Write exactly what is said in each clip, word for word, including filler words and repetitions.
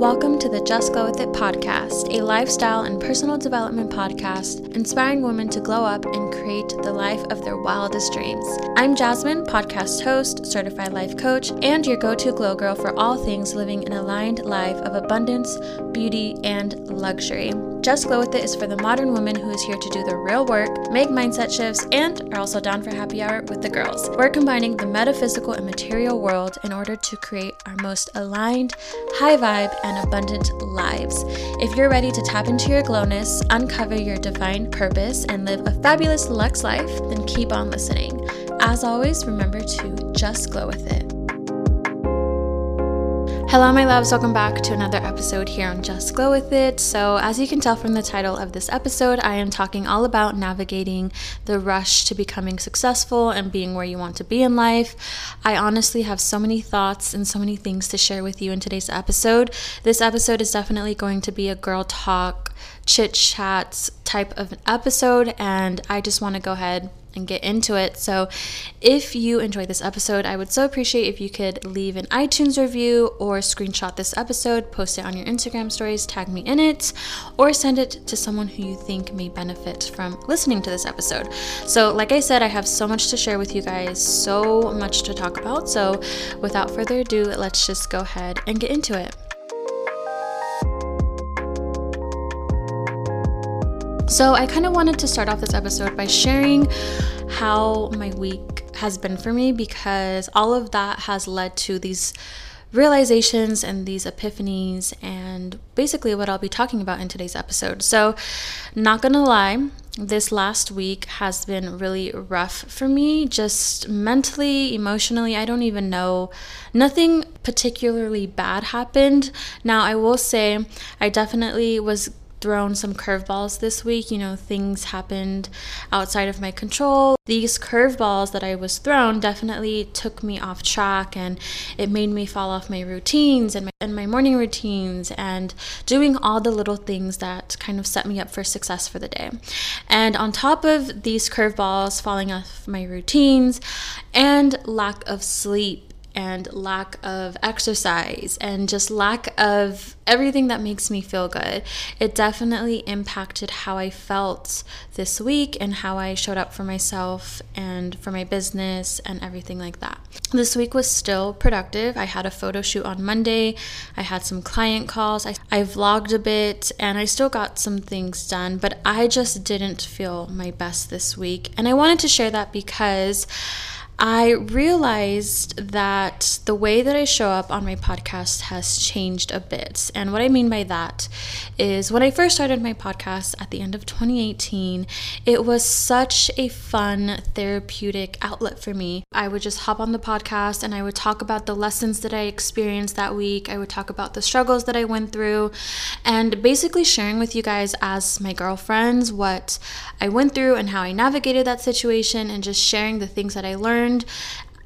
Welcome to the Just Glow With It podcast, a lifestyle and personal development podcast inspiring women to glow up and create the life of their wildest dreams. I'm Jasmine, podcast host, certified life coach, and your go-to glow girl for all things living an aligned life of abundance, beauty, and luxury. Just Glow With It is for the modern woman who is here to do the real work, make mindset shifts, and are also down for happy hour with the girls. We're combining the metaphysical and material world in order to create our most aligned, high vibe, and abundant lives. If you're ready to tap into your glowness, uncover your divine purpose, and live a fabulous luxe life, then keep on listening. As always, remember to just glow with it. Hello, my loves. Welcome back to another episode here on Just Glow With It. So as you can tell from the title of this episode, I am talking all about navigating the rush to becoming successful and being where you want to be in life. I honestly have so many thoughts and so many things to share with you in today's episode. This episode is definitely going to be a girl talk, chit chat type of an episode, and I just want to go ahead and get into it. So if you enjoyed this episode, I would so appreciate if you could leave an iTunes review or screenshot this episode, post it on your Instagram stories, tag me in it, or send it to someone who you think may benefit from listening to this episode. So like I said, I have so much to share with you guys, so much to talk about. So without further ado, let's just go ahead and get into it. So I kind of wanted to start off this episode by sharing how my week has been for me, because all of that has led to these realizations and these epiphanies and basically what I'll be talking about in today's episode. So not gonna lie, this last week has been really rough for me, just mentally, emotionally. I don't even know. Nothing particularly bad happened. Now, I will say I definitely was thrown some curveballs this week. You know, things happened outside of my control. These curveballs that I was thrown definitely took me off track, and it made me fall off my routines and my, and my morning routines and doing all the little things that kind of set me up for success for the day. And on top of these curveballs, falling off my routines and lack of sleep, and lack of exercise, and just lack of everything that makes me feel good. It definitely impacted how I felt this week and how I showed up for myself and for my business and everything like that. This week was still productive. I had a photo shoot on Monday. I had some client calls. I, I vlogged a bit, and I still got some things done, but I just didn't feel my best this week. And I wanted to share that because I realized that the way that I show up on my podcast has changed a bit. And what I mean by that is when I first started my podcast at the end of twenty eighteen, it was such a fun, therapeutic outlet for me. I would just hop on the podcast and I would talk about the lessons that I experienced that week. I would talk about the struggles that I went through and basically sharing with you guys as my girlfriends what I went through and how I navigated that situation and just sharing the things that I learned,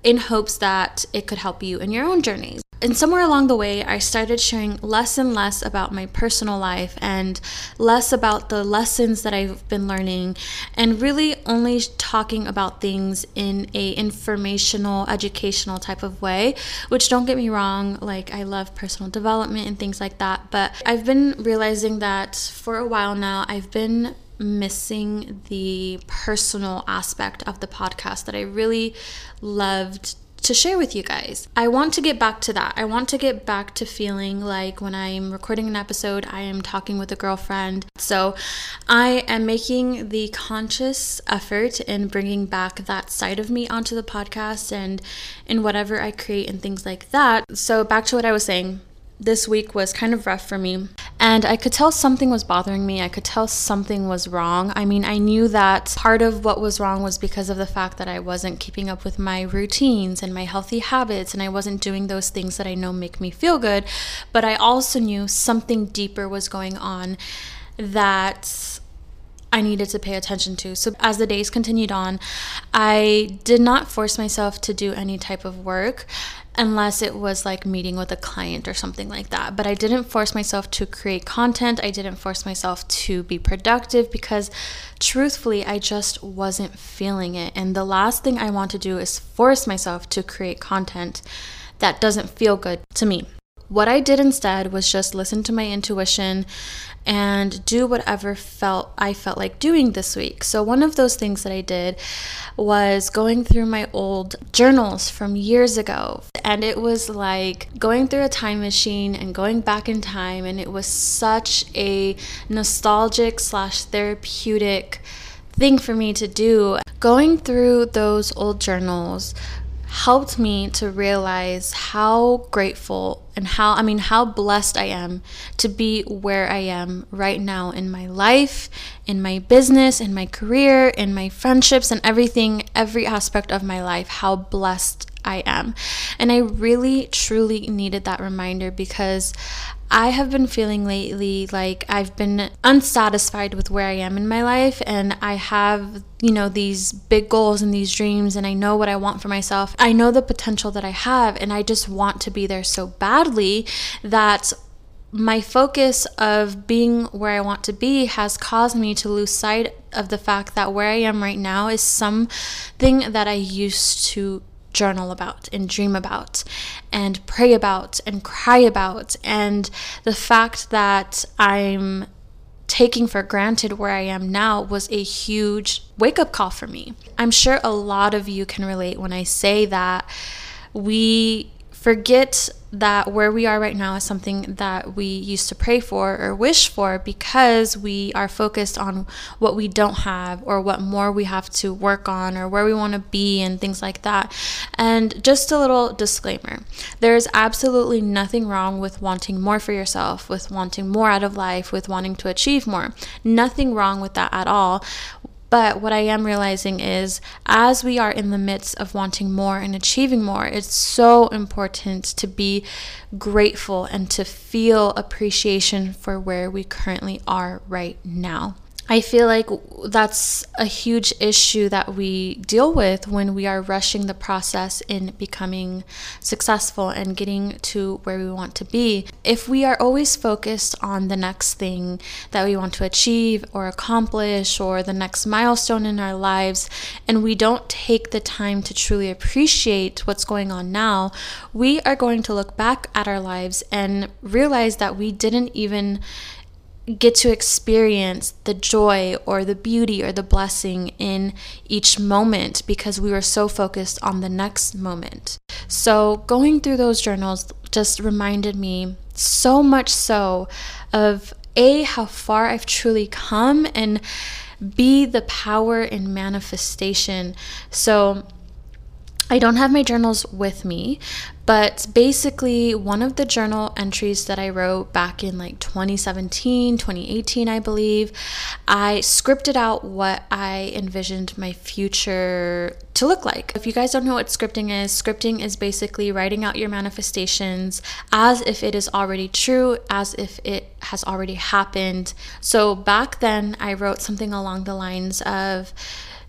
in hopes that it could help you in your own journeys. And somewhere along the way, I started sharing less and less about my personal life and less about the lessons that I've been learning, and really only talking about things in a informational, educational type of way, which, don't get me wrong, like I love personal development and things like that, but I've been realizing that for a while now, I've been missing the personal aspect of the podcast that I really loved to share with you guys. I want to get back to that. I want to get back to feeling like when I'm recording an episode, I am talking with a girlfriend. So I am making the conscious effort in bringing back that side of me onto the podcast and in whatever I create and things like that. So back to what I was saying. This week was kind of rough for me, and I could tell something was bothering me. I could tell something was wrong. I mean, I knew that part of what was wrong was because of the fact that I wasn't keeping up with my routines and my healthy habits, and I wasn't doing those things that I know make me feel good, but I also knew something deeper was going on that I needed to pay attention to. So as the days continued on, I did not force myself to do any type of work unless it was like meeting with a client or something like that. But I didn't force myself to create content. I didn't force myself to be productive because truthfully, I just wasn't feeling it. And the last thing I want to do is force myself to create content that doesn't feel good to me. What I did instead was just listen to my intuition and do whatever felt I felt like doing this week. So one of those things that I did was going through my old journals from years ago. And it was like going through a time machine and going back in time. And it was such a nostalgic slash therapeutic thing for me to do. Going through those old journals helped me to realize how grateful and how, I mean, how blessed I am to be where I am right now in my life, in my business, in my career, in my friendships, and everything, every aspect of my life, how blessed I am. And I really, truly needed that reminder because I have been feeling lately like I've been unsatisfied with where I am in my life, and I have, you know, these big goals and these dreams, and I know what I want for myself. I know the potential that I have, and I just want to be there so badly that my focus of being where I want to be has caused me to lose sight of the fact that where I am right now is something that I used to journal about and dream about and pray about and cry about, and the fact that I'm taking for granted where I am now was a huge wake-up call for me. I'm sure a lot of you can relate when I say that we forget that where we are right now is something that we used to pray for or wish for because we are focused on what we don't have or what more we have to work on or where we want to be and things like that. And just a little disclaimer, there is absolutely nothing wrong with wanting more for yourself, with wanting more out of life, with wanting to achieve more. Nothing wrong with that at all. But what I am realizing is, as we are in the midst of wanting more and achieving more, it's so important to be grateful and to feel appreciation for where we currently are right now. I feel like that's a huge issue that we deal with when we are rushing the process in becoming successful and getting to where we want to be. If we are always focused on the next thing that we want to achieve or accomplish or the next milestone in our lives, and we don't take the time to truly appreciate what's going on now, we are going to look back at our lives and realize that we didn't even get to experience the joy or the beauty or the blessing in each moment because we were so focused on the next moment. So going through those journals just reminded me so much so of A, how far I've truly come, and B, the power in manifestation. So I don't have my journals with me, but basically one of the journal entries that I wrote back in like twenty seventeen, twenty eighteen, I believe, I scripted out what I envisioned my future to look like. If you guys don't know what scripting is, scripting is basically writing out your manifestations as if it is already true, as if it has already happened. So back then I wrote something along the lines of,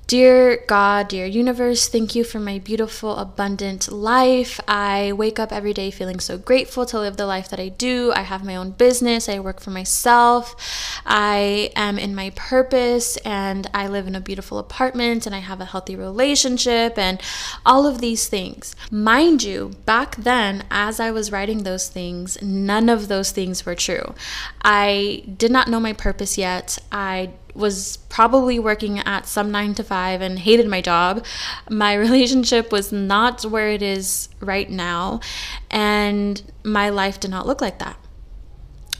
"Dear God, dear universe, thank you for my beautiful, abundant life. I wake up every day feeling so grateful to live the life that I do. I have my own business. I work for myself. I am in my purpose and I live in a beautiful apartment and I have a healthy relationship and all of these things." Mind you, back then, as I was writing those things, none of those things were true. I did not know my purpose yet. I was probably working at some nine to five and hated my job. My relationship was not where it is right now, and my life did not look like that.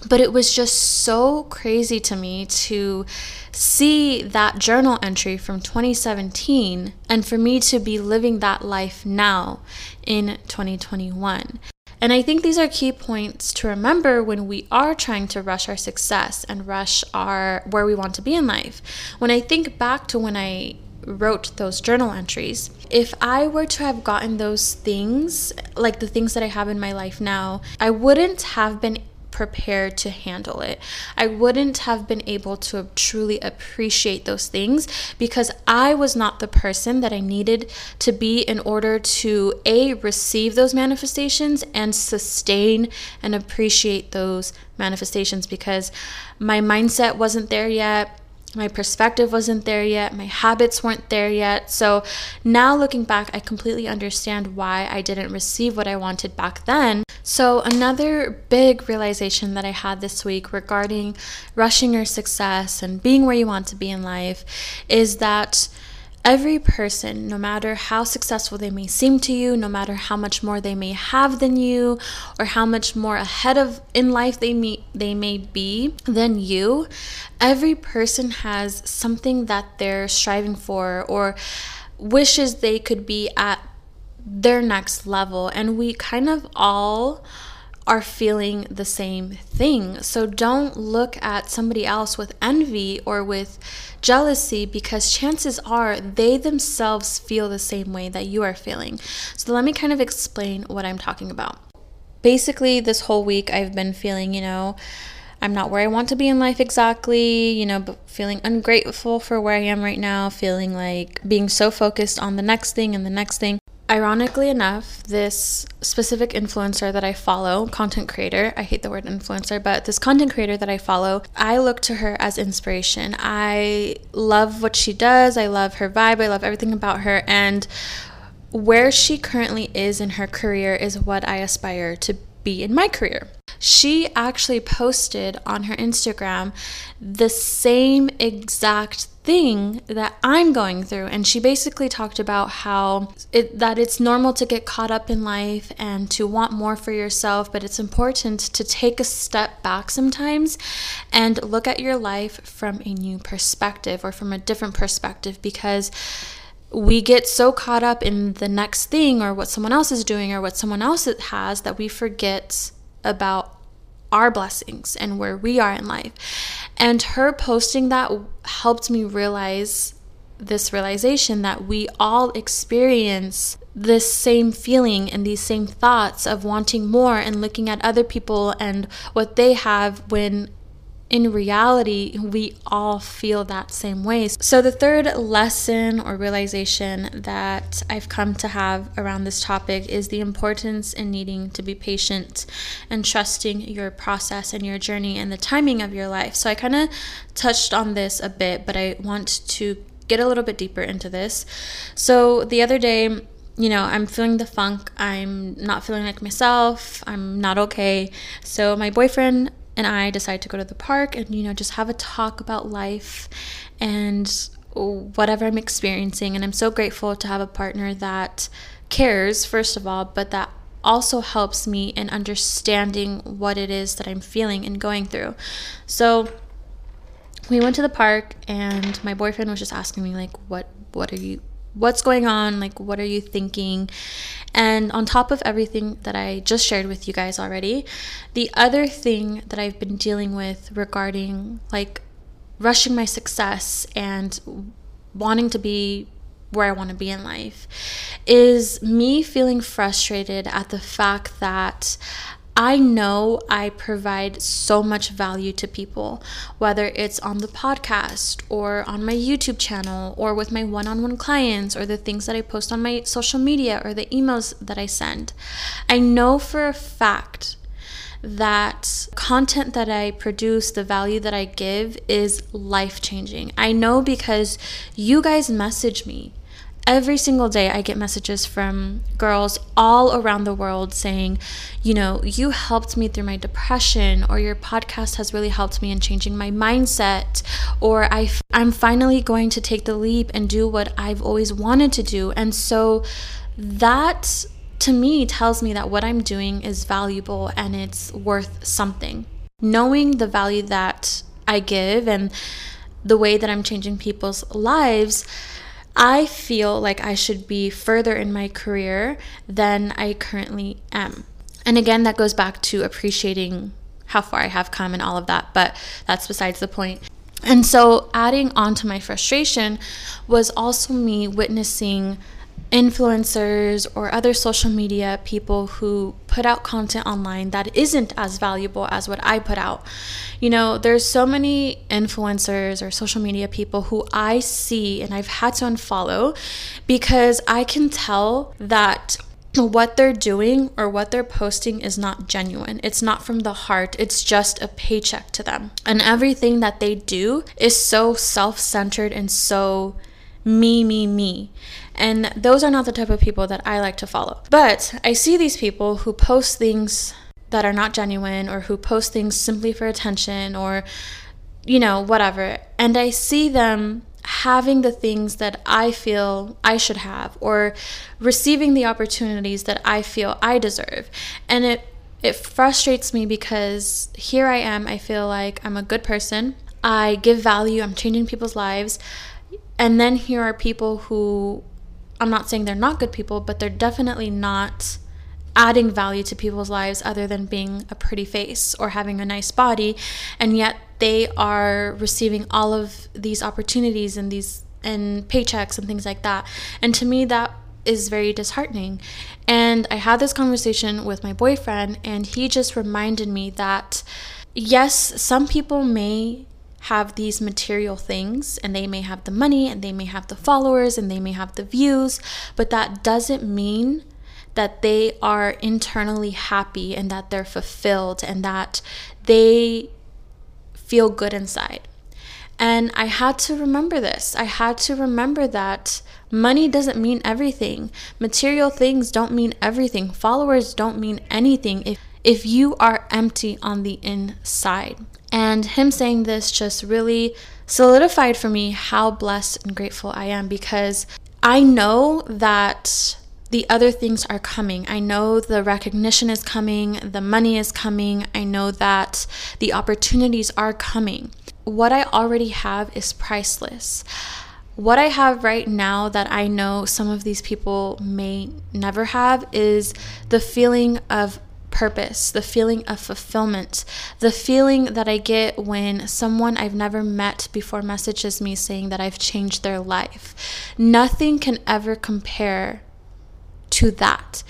But it was just so crazy to me to see that journal entry from twenty seventeen and for me to be living that life now in twenty twenty-one. And I think these are key points to remember when we are trying to rush our success and rush our where we want to be in life. When I think back to when I wrote those journal entries, if I were to have gotten those things, like the things that I have in my life now, I wouldn't have been prepared to handle it. I wouldn't have been able to truly appreciate those things because I was not the person that I needed to be in order to A, receive those manifestations and sustain and appreciate those manifestations, because my mindset wasn't there yet. My perspective wasn't there yet. My habits weren't there yet. So now looking back, I completely understand why I didn't receive what I wanted back then. So another big realization that I had this week regarding rushing your success and being where you want to be in life is that every person, no matter how successful they may seem to you, no matter how much more they may have than you, or how much more ahead of in life they may, they may be than you, every person has something that they're striving for or wishes they could be at their next level. And we kind of all are feeling the same thing. So don't look at somebody else with envy or with jealousy, because chances are they themselves feel the same way that you are feeling. So let me kind of explain what I'm talking about. Basically, this whole week I've been feeling, you know, I'm not where I want to be in life exactly, you know, but feeling ungrateful for where I am right now, feeling like being so focused on the next thing and the next thing. Ironically enough, this specific influencer that I follow, content creator, I hate the word influencer, but this content creator that I follow, I look to her as inspiration. I love what she does. I love her vibe. I love everything about her. And where she currently is in her career is what I aspire to be in my career. She actually posted on her Instagram the same exact thing that I'm going through, and she basically talked about how it, that it's normal to get caught up in life and to want more for yourself, but it's important to take a step back sometimes and look at your life from a new perspective or from a different perspective, because we get so caught up in the next thing or what someone else is doing or what someone else has that we forget about our blessings and where we are in life. And her posting that helped me realize this realization that we all experience this same feeling and these same thoughts of wanting more and looking at other people and what they have, when in reality, we all feel that same way. So the third lesson or realization that I've come to have around this topic is the importance in needing to be patient and trusting your process and your journey and the timing of your life. So I kind of touched on this a bit, but I want to get a little bit deeper into this. So the other day, you know, I'm feeling the funk. I'm not feeling like myself. I'm not okay. So my boyfriend and I decide to go to the park and, you know, just have a talk about life and whatever I'm experiencing. And I'm so grateful to have a partner that cares, first of all, but that also helps me in understanding what it is that I'm feeling and going through. So we went to the park and my boyfriend was just asking me, like, what, what are you, what's going on, like what are you thinking? And on top of everything that I just shared with you guys already, the other thing that I've been dealing with regarding like rushing my success and wanting to be where I want to be in life is me feeling frustrated at the fact that I know I provide so much value to people, whether it's on the podcast or on my YouTube channel or with my one-on-one clients or the things that I post on my social media or the emails that I send. I know for a fact that content that I produce, the value that I give is life-changing. I know because you guys message me. Every single day I get messages from girls all around the world saying, you know, you helped me through my depression, or your podcast has really helped me in changing my mindset, or I f- I'm finally going to take the leap and do what I've always wanted to do. And so that to me tells me that what I'm doing is valuable and it's worth something. Knowing the value that I give and the way that I'm changing people's lives, I feel like I should be further in my career than I currently am. And again, that goes back to appreciating how far I have come and all of that, but that's besides the point. And so adding on to my frustration was also me witnessing influencers or other social media people who put out content online that isn't as valuable as what I put out. You know, there's so many influencers or social media people who I see and I've had to unfollow because I can tell that what they're doing or what they're posting is not genuine. It's not from the heart. It's just a paycheck to them. And everything that they do is so self-centered and so me, me, me. And those are not the type of people that I like to follow. But I see these people who post things that are not genuine or who post things simply for attention or, you know, whatever. And I see them having the things that I feel I should have or receiving the opportunities that I feel I deserve. And it, it frustrates me because here I am. I feel like I'm a good person. I give value. I'm changing people's lives. And then here are people who, I'm not saying they're not good people, but they're definitely not adding value to people's lives other than being a pretty face or having a nice body. And yet they are receiving all of these opportunities and these and paychecks and things like that. And to me, that is very disheartening. And I had this conversation with my boyfriend, and he just reminded me that, yes, some people may have these material things and they may have the money and they may have the followers and they may have the views, but that doesn't mean that they are internally happy and that they're fulfilled and that they feel good inside. And I had to remember this. I had to remember that money doesn't mean everything. Material things don't mean everything. Followers don't mean anything if if you are empty on the inside. And him saying this just really solidified for me how blessed and grateful I am, because I know that the other things are coming. I know the recognition is coming, the money is coming. I know that the opportunities are coming. What I already have is priceless. What I have right now that I know some of these people may never have is the feeling of purpose, the feeling of fulfillment, the feeling that I get when someone I've never met before messages me saying that I've changed their life. Nothing can ever compare to that.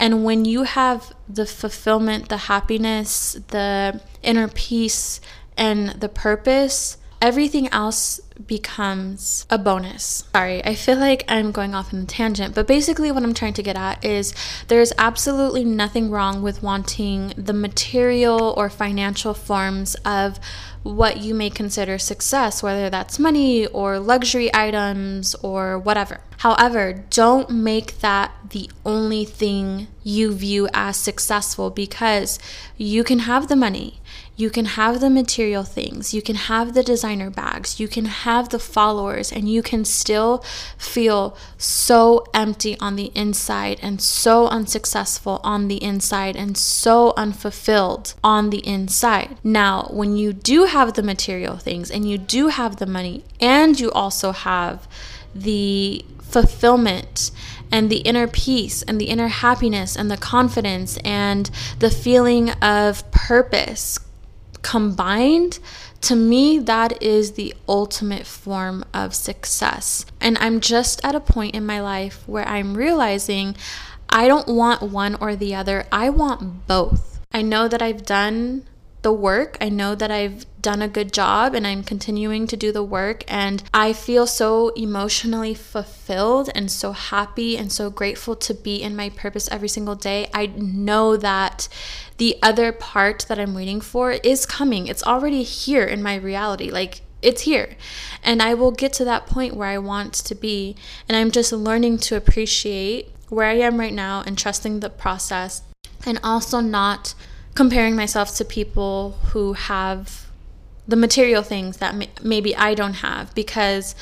And when you have the fulfillment, the happiness, the inner peace, and the purpose, everything else becomes a bonus. Sorry, I feel like I'm going off on a tangent, but basically what I'm trying to get at is there's absolutely nothing wrong with wanting the material or financial forms of what you may consider success, whether that's money or luxury items or whatever. However, don't make that the only thing you view as successful, because you can have the money, you can have the material things, you can have the designer bags, you can have the followers, and you can still feel so empty on the inside and so unsuccessful on the inside and so unfulfilled on the inside. Now, when you do have the material things and you do have the money and you also have the fulfillment and the inner peace and the inner happiness and the confidence and the feeling of purpose combined, to me, that is the ultimate form of success. And I'm just at a point in my life where I'm realizing I don't want one or the other. I want both. I know that I've done the work. I know that I've done a good job and I'm continuing to do the work, and I feel so emotionally fulfilled and so happy and so grateful to be in my purpose every single day. I know that the other part that I'm waiting for is coming. It's already here in my reality. Like, it's here. And I will get to that point where I want to be. And I'm just learning to appreciate where I am right now and trusting the process, and also not comparing myself to people who have the material things that may- maybe I don't have, because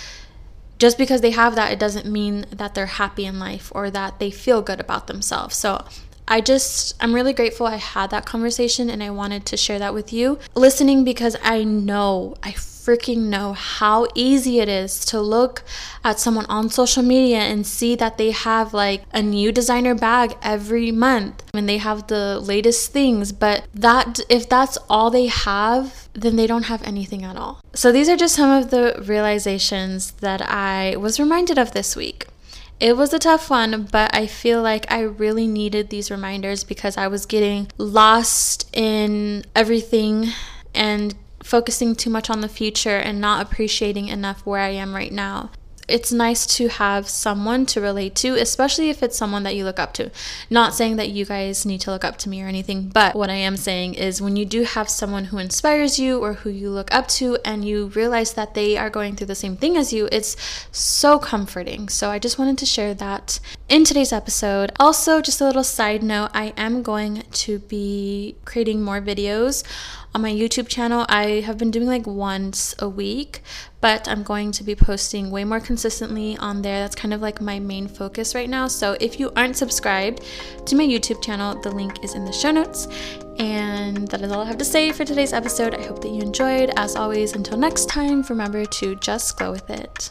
just because they have that, it doesn't mean that they're happy in life or that they feel good about themselves. So I just, I'm really grateful I had that conversation, and I wanted to share that with you listening, because I know, I freaking know how easy it is to look at someone on social media and see that they have like a new designer bag every month and they have the latest things, but that if that's all they have, then they don't have anything at all. So these are just some of the realizations that I was reminded of this week. It was a tough one, but I feel like I really needed these reminders, because I was getting lost in everything and focusing too much on the future and not appreciating enough where I am right now. It's nice to have someone to relate to, especially if it's someone that you look up to. Not saying that you guys need to look up to me or anything, but what I am saying is when you do have someone who inspires you or who you look up to and you realize that they are going through the same thing as you, it's so comforting. So I just wanted to share that in today's episode. Also, just a little side note, I am going to be creating more videos on my YouTube channel. I have been doing like once a week, but I'm going to be posting way more consistently on there. That's kind of like my main focus right now. So if you aren't subscribed to my YouTube channel, the link is in the show notes. And that is all I have to say for today's episode. I hope that you enjoyed. As always, until next time, remember to just glow with it.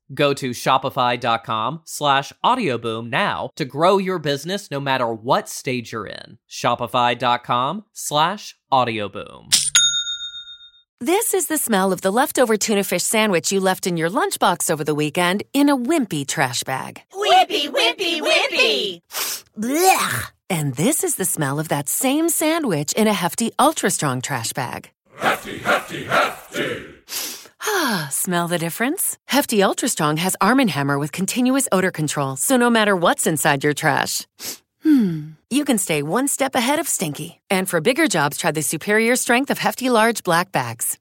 Go to shopify.com slash audioboom now to grow your business no matter what stage you're in. Shopify.com slash audioboom. This is the smell of the leftover tuna fish sandwich you left in your lunchbox over the weekend in a wimpy trash bag. Wimpy, wimpy, wimpy! Blech! And this is the smell of that same sandwich in a Hefty Ultra Strong trash bag. Hefty, hefty, hefty! Ah, smell the difference? Hefty Ultra Strong has Arm and Hammer with continuous odor control, so no matter what's inside your trash, hmm, you can stay one step ahead of stinky. And for bigger jobs, try the superior strength of Hefty Large Black Bags.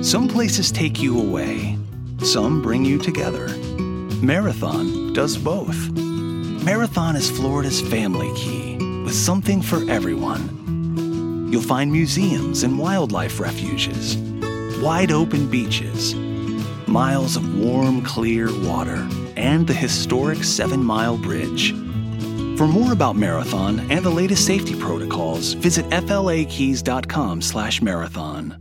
Some places take you away. Some bring you together. Marathon does both. Marathon is Florida's family key with something for everyone. You'll find museums and wildlife refuges, wide open beaches, miles of warm, clear water, and the historic Seven Mile Bridge. For more about Marathon and the latest safety protocols, visit flakeys dot com slash marathon.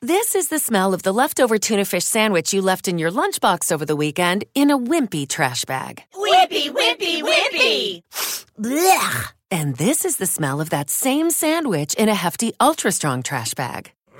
This is the smell of the leftover tuna fish sandwich you left in your lunchbox over the weekend in a wimpy trash bag. Wimpy, wimpy, wimpy! Blech! And this is the smell of that same sandwich in a Hefty Ultra Strong trash bag.